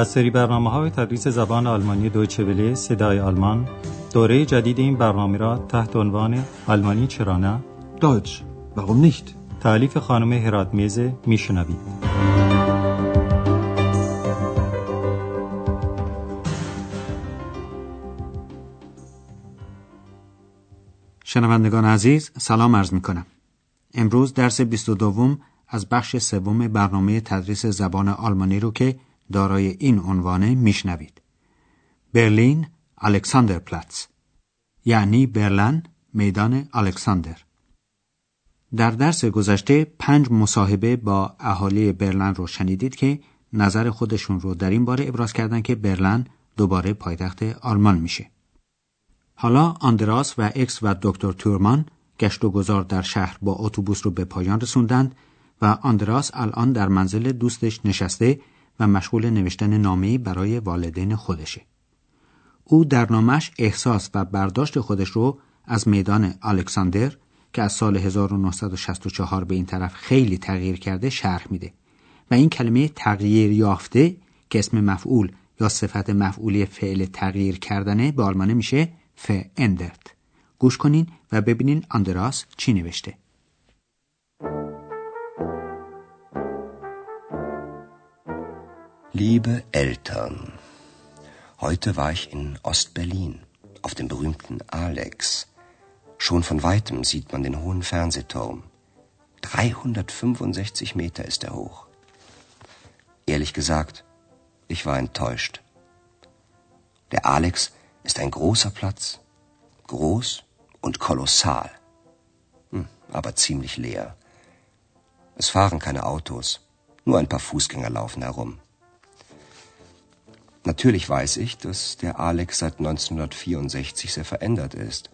از سری برنامه‌های تدریس زبان آلمانی دویچه وله صدای آلمان، دوره جدید این برنامه را تحت عنوان آلمانی چرا نه؟ Deutsch warum nicht؟ تألیف خانم هراتمیز میشنوید. شنوندگان عزیز، سلام عرض می‌کنم. امروز درس 22 از بخش سوم برنامه تدریس زبان آلمانی رو که دارای این عنوانه میشنوید. برلین الکساندرپلاتز، یعنی برلن میدان الکساندر. در درس گذشته 5 مصاحبه با اهالی برلن رو شنیدید که نظر خودشون رو در این باره ابراز کردن که برلن دوباره پایتخت آلمان میشه. حالا آندراس و اکس و دکتر تورمان گشت و گذار در شهر با اتوبوس رو به پایان رسوندند و آندراس الان در منزل دوستش نشسته و مشغول نوشتن نامه‌ای برای والدین خودشه. او در نامش احساس و برداشت خودش رو از میدان الکساندر که از سال 1964 به این طرف خیلی تغییر کرده شرح میده و این کلمه تغییر یافته که اسم مفعول یا صفت مفعولی فعل تغییر کردنه به آلمانه میشه verändert. گوش کنین و ببینین آندراس چی نوشته. Liebe Eltern, heute war ich in Ostberlin, auf dem berühmten Alex. Schon von weitem sieht man den hohen Fernsehturm. 365 Meter ist er hoch. Ehrlich gesagt, ich war enttäuscht. Der Alex ist ein großer Platz, groß und kolossal, aber ziemlich leer. Es fahren keine Autos, nur ein paar Fußgänger laufen herum. Natürlich weiß ich, dass der Alex seit 1964 sehr verändert ist.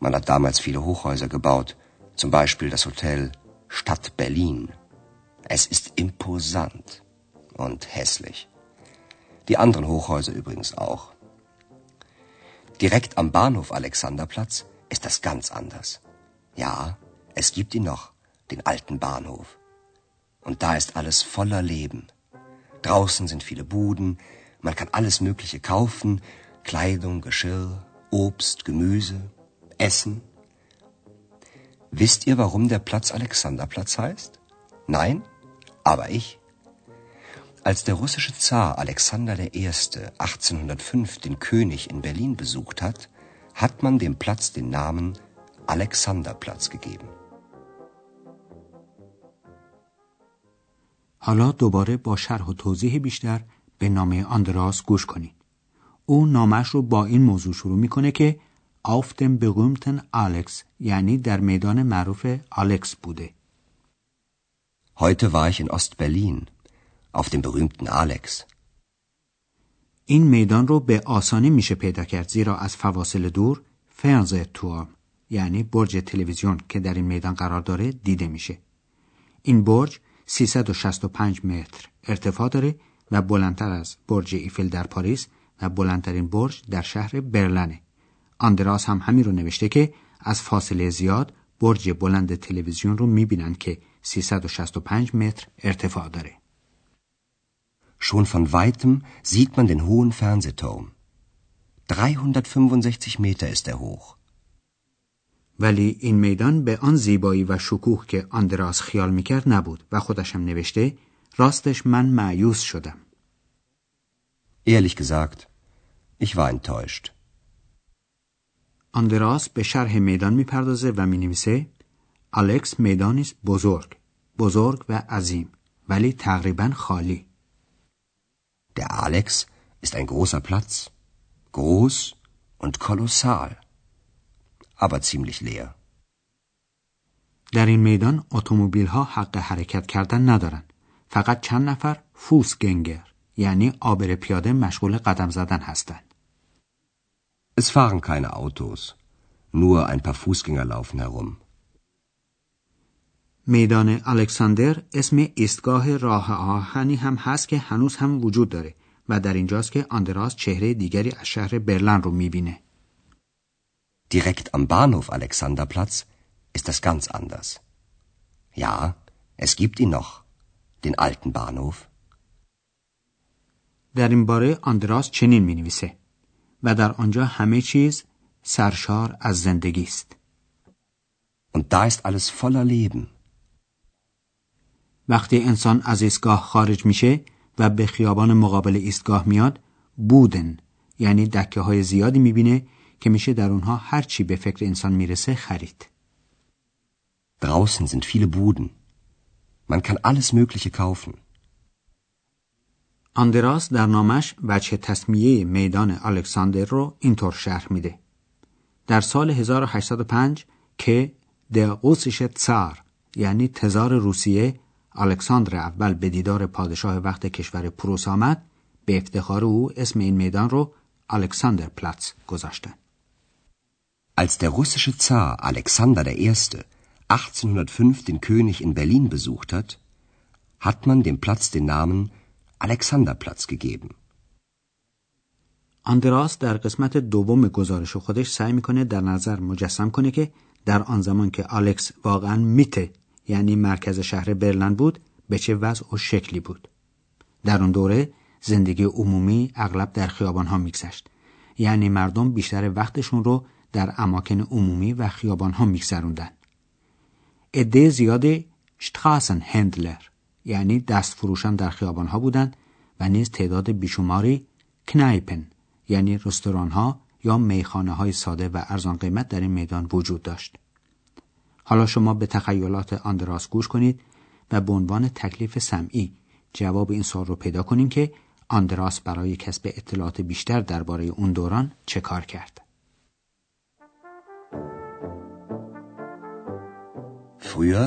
Man hat damals viele Hochhäuser gebaut, zum Beispiel das Hotel Stadt Berlin. Es ist imposant und hässlich. Die anderen Hochhäuser übrigens auch. Direkt am Bahnhof Alexanderplatz ist das ganz anders. Ja, es gibt ihn noch, den alten Bahnhof. Und da ist alles voller Leben. Draußen sind viele Buden. Man kann alles Mögliche kaufen, Kleidung, Geschirr, Obst, Gemüse, Essen. Wisst ihr, warum der Platz Alexanderplatz heißt? Nein, aber ich. Als der russische Zar Alexander I. 1805 den König in Berlin besucht hat, hat man dem Platz den Namen Alexanderplatz gegeben. حالا دوباره با شرح و توضیح بیشتر به نامه آندراس گوش کنید. او نامش رو با این موضوع شروع میکنه که auf dem berühmten Alex، یعنی در میدان معروف آلکس بوده. Heute war ich in Ostberlin, auf dem berühmten Alex. این میدان رو به آسانی میشه پیدا کرد زیرا از فواصل دور فرنزتورم، یعنی برج تلویزیون که در این میدان قرار داره دیده میشه. این برج 365 متر ارتفاع داره و بلندتر از برج ایفل در پاریس و بلندترین برج در شهر برلنه. آندراس هم همین رو نوشته که از فاصله زیاد برج بلند تلویزیون رو میبینند که 365 متر ارتفاع داره. Schon von weitem sieht man den hohen Fernsehturm. 365 Meter ist er hoch. ولی این میدان به آن زیبایی و شکوه که آندراس خیال میکرد نبود و خودش هم نوشته راستش من مایوس شدم. Ehrlich gesagt, ich war enttäuscht. آندراس به شرح میدان میپردازه و مینویسه الکس میدانی است بزرگ و عظیم ولی تقریبا خالی. Der Alex ist ein großer Platz, groß und kolossal. aber ziemlich leer. در این میدان اتومبیل‌ها حق حرکت کردن ندارن. فقط چند نفر فوسگنگر یعنی عابر پیاده مشغول قدم زدن هستند. Es fahren keine Autos, nur ein paar Fußgänger laufen herum. میدان الکساندر اسم ایستگاه راه آهنی هم هست که هنوز هم وجود داره و در اینجاست که آندراس چهره دیگری از شهر برلن رو می‌بینه. Direkt am Bahnhof Alexanderplatz ist das ganz anders. Ja, es gibt ihn noch, den alten Bahnhof. در این باره آندراس چنین می نویسه و در آنجا همه چیز سرشار از زندگی است. Und da ist alles voller Leben. وقتی انسان از ایستگاه خارج میشه و به خیابان مقابل ایستگاه میاد، بودن یعنی دکه های زیادی میبینه که میشه در اونها هر چی به فکر انسان میرسه خرید. Draußen sind viele Buden. Man kann alles Mögliche kaufen. آندراس در نامش وجه تسمیه میدان الکساندر رو اینطور شرح میده. در سال 1805 که در قوسش تزار یعنی تزار روسیه الکساندر اول به دیدار پادشاه وقت کشور پروس آمد، به افتخار او اسم این میدان رو الکساندرپلاتز گذاشتن. Als der russische Zar Alexander der Erste 1805 den König in Berlin besucht hat, hat man dem Platz den Namen Alexanderplatz gegeben. آندراس در قسمت دوم گزارش خودش سعی میکنه در نظر مجسم کنه که در آن زمان که الکس واقعاً میته یعنی مرکز شهر برلین بود به چه وضع و شکلی بود. در اون دوره زندگی عمومی اغلب در خیابان‌ها میگذشت، یعنی مردم بیشتر وقتشون رو در اماکن عمومی و خیابان‌ها میگذروندن. عده زیاده شتراسن هندلر یعنی دست فروشان در خیابان‌ها بودند و نیز تعداد بیشماری کنایپن یعنی رستوران‌ها یا میخانه‌های ساده و ارزان قیمت در این میدان وجود داشت. حالا شما به تخیلات آندراس گوش کنید و به عنوان تکلیف سمعی جواب این سوال رو پیدا کنیم که آندراس برای کسب اطلاعات بیشتر درباره اون دوران چه کار کرد. Früher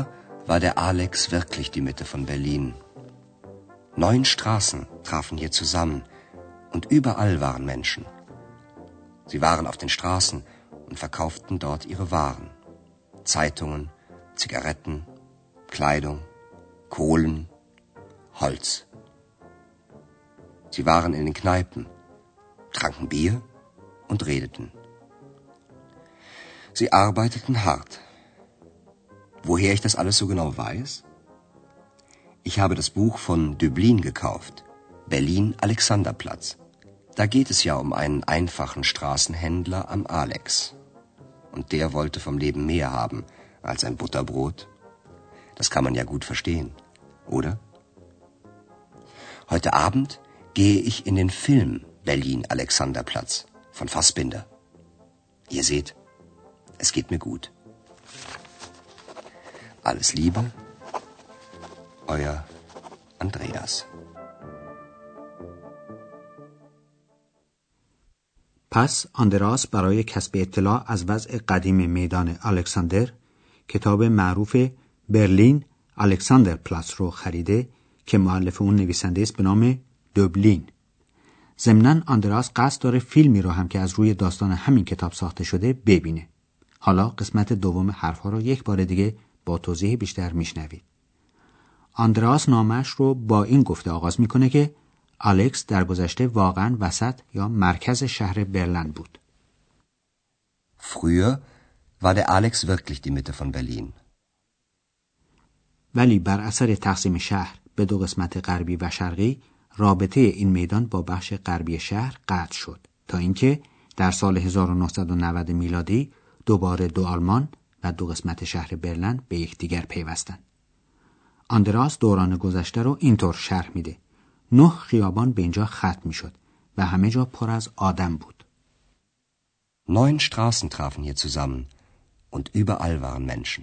war der Alex wirklich die Mitte von Berlin. 9 Straßen trafen hier zusammen und überall waren Menschen. Sie waren auf den Straßen und verkauften dort ihre Waren. Zeitungen, Zigaretten, Kleidung, Kohlen, Holz. Sie waren in den Kneipen, tranken Bier und redeten. Sie arbeiteten hart. Woher ich das alles so genau weiß? Ich habe das Buch von Döblin gekauft, Berlin Alexanderplatz. Da geht es ja um einen einfachen Straßenhändler am Alex. Und der wollte vom Leben mehr haben als ein Butterbrot. Das kann man ja gut verstehen, oder? Heute Abend gehe ich in den Film Berlin Alexanderplatz von Fassbinder. Ihr seht, es geht mir gut. Alles Liebe, euer Andreas. پس آندراس برای کسب اطلاع از وضع قدیم میدان الکساندر کتاب معروف برلین الکساندر پلاس رو خریده که مؤلف اون نویسنده است به نام دوبلین. ضمناً آندراس قصد داره فیلمی رو هم که از روی داستان همین کتاب ساخته شده ببینه. حالا قسمت دوم حرف‌ها رو یک بار دیگه با توضیح بیشتر میشنوید. آندراس نامش رو با این گفته آغاز میکنه که الکس در گذشته واقعاً وسط یا مرکز شهر برلین بود. Früher war der Alex wirklich die Mitte von Berlin. ولی بر اثر تقسیم شهر به دو قسمت غربی و شرقی رابطه این میدان با بخش غربی شهر قطع شد تا اینکه در سال 1990 میلادی دوباره دو آلمان و دو قسمت شهر برلین به یکدیگر پیوستند. آندراس دوران گذشته رو اینطور شرح میده. 9 خیابان به اینجا ختم میشد و همه جا پر از آدم بود. 9 Straßen trafen hier zusammen und überall waren Menschen.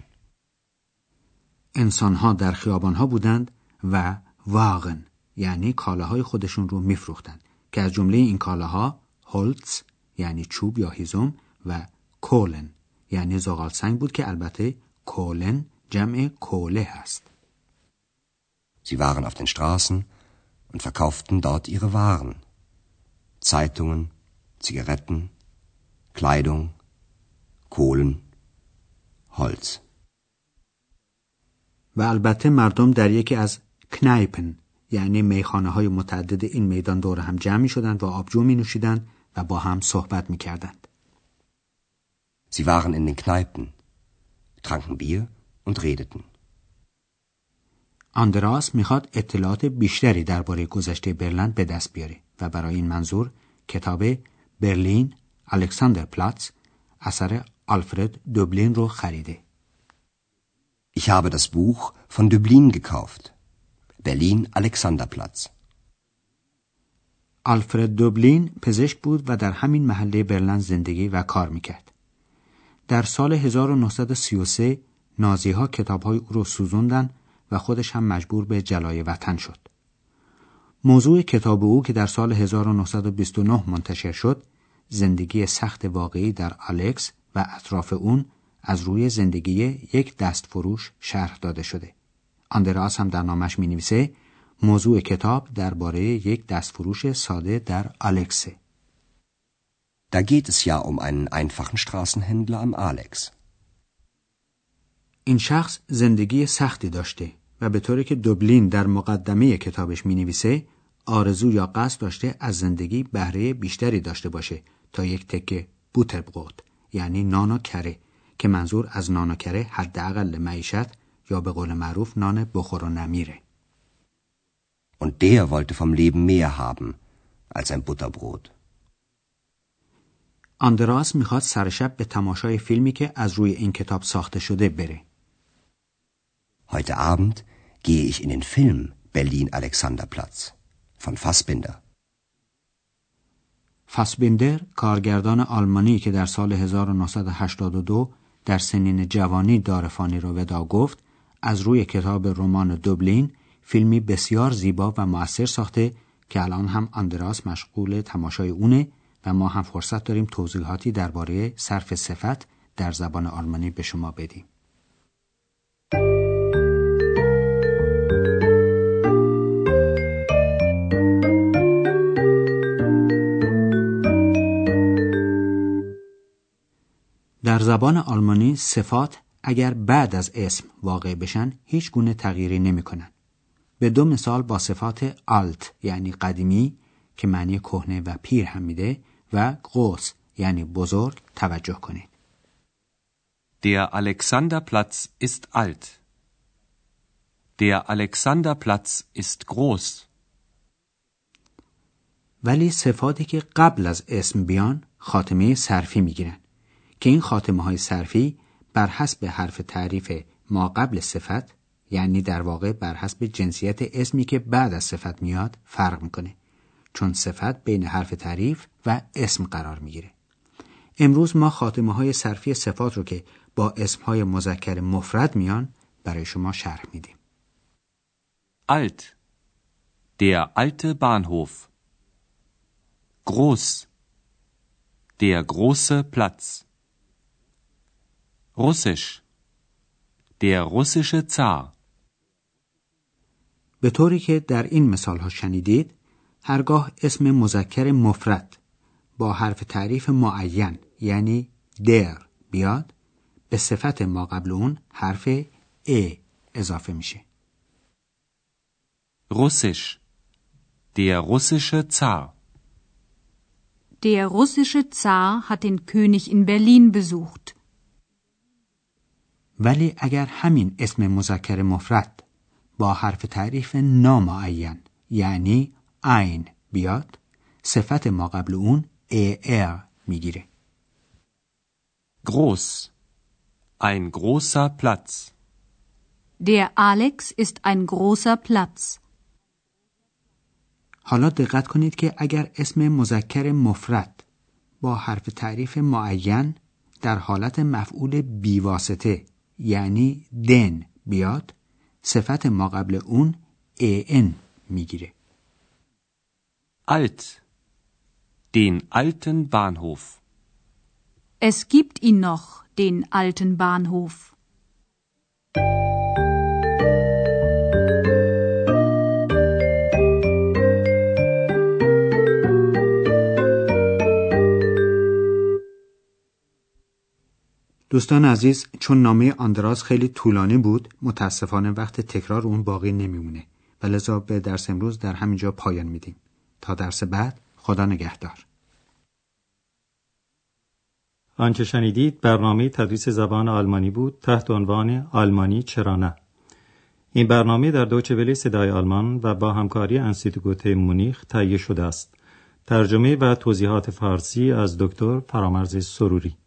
انسان‌ها در خیابان‌ها بودند و واغن یعنی کالاهای خودشون رو میفروختند که از جمله این کالاها هولز یعنی چوب یا هیزم و کولن یعنی زغال سنگ بود که البته کولن جمع کوله هست. Sie waren auf den Straßen und verkauften dort ihre Waren. Zeitungen, Zigaretten, Kleidung, Kohlen, Holz. و البته مردم در یکی از کنایپن یعنی میخانه های متعدد این میدان دور هم جمع می شدند و آبجو می نوشیدند و با هم صحبت می کردند. Sie waren in den Kneipen, tranken Bier und redeten. آندراس میخواد اطلاعات بیشتری درباره گذشته برلین به دست بیاره و برای این منظور کتاب برلین الکساندرپلاتز اثر آلفرد دوبلین رو خریده. Ich habe das Buch von Döblin gekauft. Berlin Alexanderplatz. آلفرد دوبلین پزشک بود و در همین محله برلین زندگی و کار میکرد. در سال 1933 نازیها کتاب‌های او را سوزاندند و خودش هم مجبور به جلای وطن شد. موضوع کتاب او که در سال 1929 منتشر شد، زندگی سخت واقعی در الکس و اطراف اون از روی زندگی یک دستفروش شرح داده شده. آندراس هم در نامش می‌نویسه موضوع کتاب درباره یک دستفروش ساده در الکسه. Da geht es ja um einen einfachen Straßenhändler am Alex. این شخص زندگی سختی داشته و به طوری که دوبلین در مقدمه کتابش می‌نویسه آرزو یا قصد داشته از زندگی بهره بیشتری داشته باشه تا یک تکه بوتربرود، یعنی نان و کره، که منظور از نان و کره حداقل معیشت یا به قول معروف نان بخور و نمیره. Und der wollte vom Leben mehr haben als ein Butterbrot. آندراس میخواد سرشب به تماشای فیلمی که از روی این کتاب ساخته شده بره. Heute Abend gehe ich in den Film Berlin Alexanderplatz von Fassbinder. فاسبیندر کارگردان آلمانی که در سال 1982 در سنین جوانی دارفانی را ودا گفت، از روی کتاب رمان دوبلین فیلمی بسیار زیبا و مؤثر ساخته که الان هم آندراس مشغول تماشای اونه و ما هم فرصت داریم توضیحاتی درباره صرف صفت در زبان آلمانی به شما بدیم. در زبان آلمانی صفات اگر بعد از اسم واقع بشن هیچ گونه تغییری نمی کنن. به دو مثال با صفات alt یعنی قدیمی که معنی کهنه و پیر هم میده و groß یعنی بزرگ توجه کنید. Der Alexanderplatz ist alt. Der Alexanderplatz ist groß. ولی صفاتی که قبل از اسم بیان خاتمه صرفی میگیرن که این خاتمه های صرفی بر حسب حرف تعریف ما قبل صفت، یعنی در واقع بر حسب جنسیت اسمی که بعد از صفت میاد فرق میکنه، چون صفت بین حرف تعریف و اسم قرار میگیره. امروز ما خاتمه های صرفی صفات رو که با اسم های مذکر مفرد میان برای شما شرح میدیم. Alt. Der alte Bahnhof. Groß. Der große Platz. Russisch. Der russische Zar. به طوری که در این مثال ها شنیدید، هرگاه اسم مذکر مفرد با حرف تعریف معین یعنی در بیاد، به صفت ما قبل اون حرف ا اضافه میشه. روسیش، der russische Zar. Der russische Zar hat den König in Berlin besucht. ولی اگر همین اسم مذکر مفرد با حرف تعریف نامعین یعنی ein بیاد، صفت ما قبل اون er میگیره. Groß. Ein großer Platz. Der Alex ist ein großer Platz. حالا دقت کنید که اگر اسم مذکر مفرد با حرف تعریف معین در حالت مفعول بی واسطه یعنی den بیاد، صفت ما قبل اون en میگیره. Alt. Den alten Bahnhof. Es gibt ihn noch, den alten Bahnhof. دوستان عزیز، چون نامه آندراس خیلی طولانی بود، متاسفانه وقت تکرار اون باقی نمیمونه و لذا به درس امروز در همینجا پایان میدیم. تا درس بعد، خدا نگهدار. آنچه شنیدید برنامه تدریس زبان آلمانی بود تحت عنوان آلمانی چرا نه. این برنامه در دویچه وله صدای آلمان و با همکاری انسیتو گوته مونیخ تهیه شده است. ترجمه و توضیحات فارسی از دکتر فرامرز سروری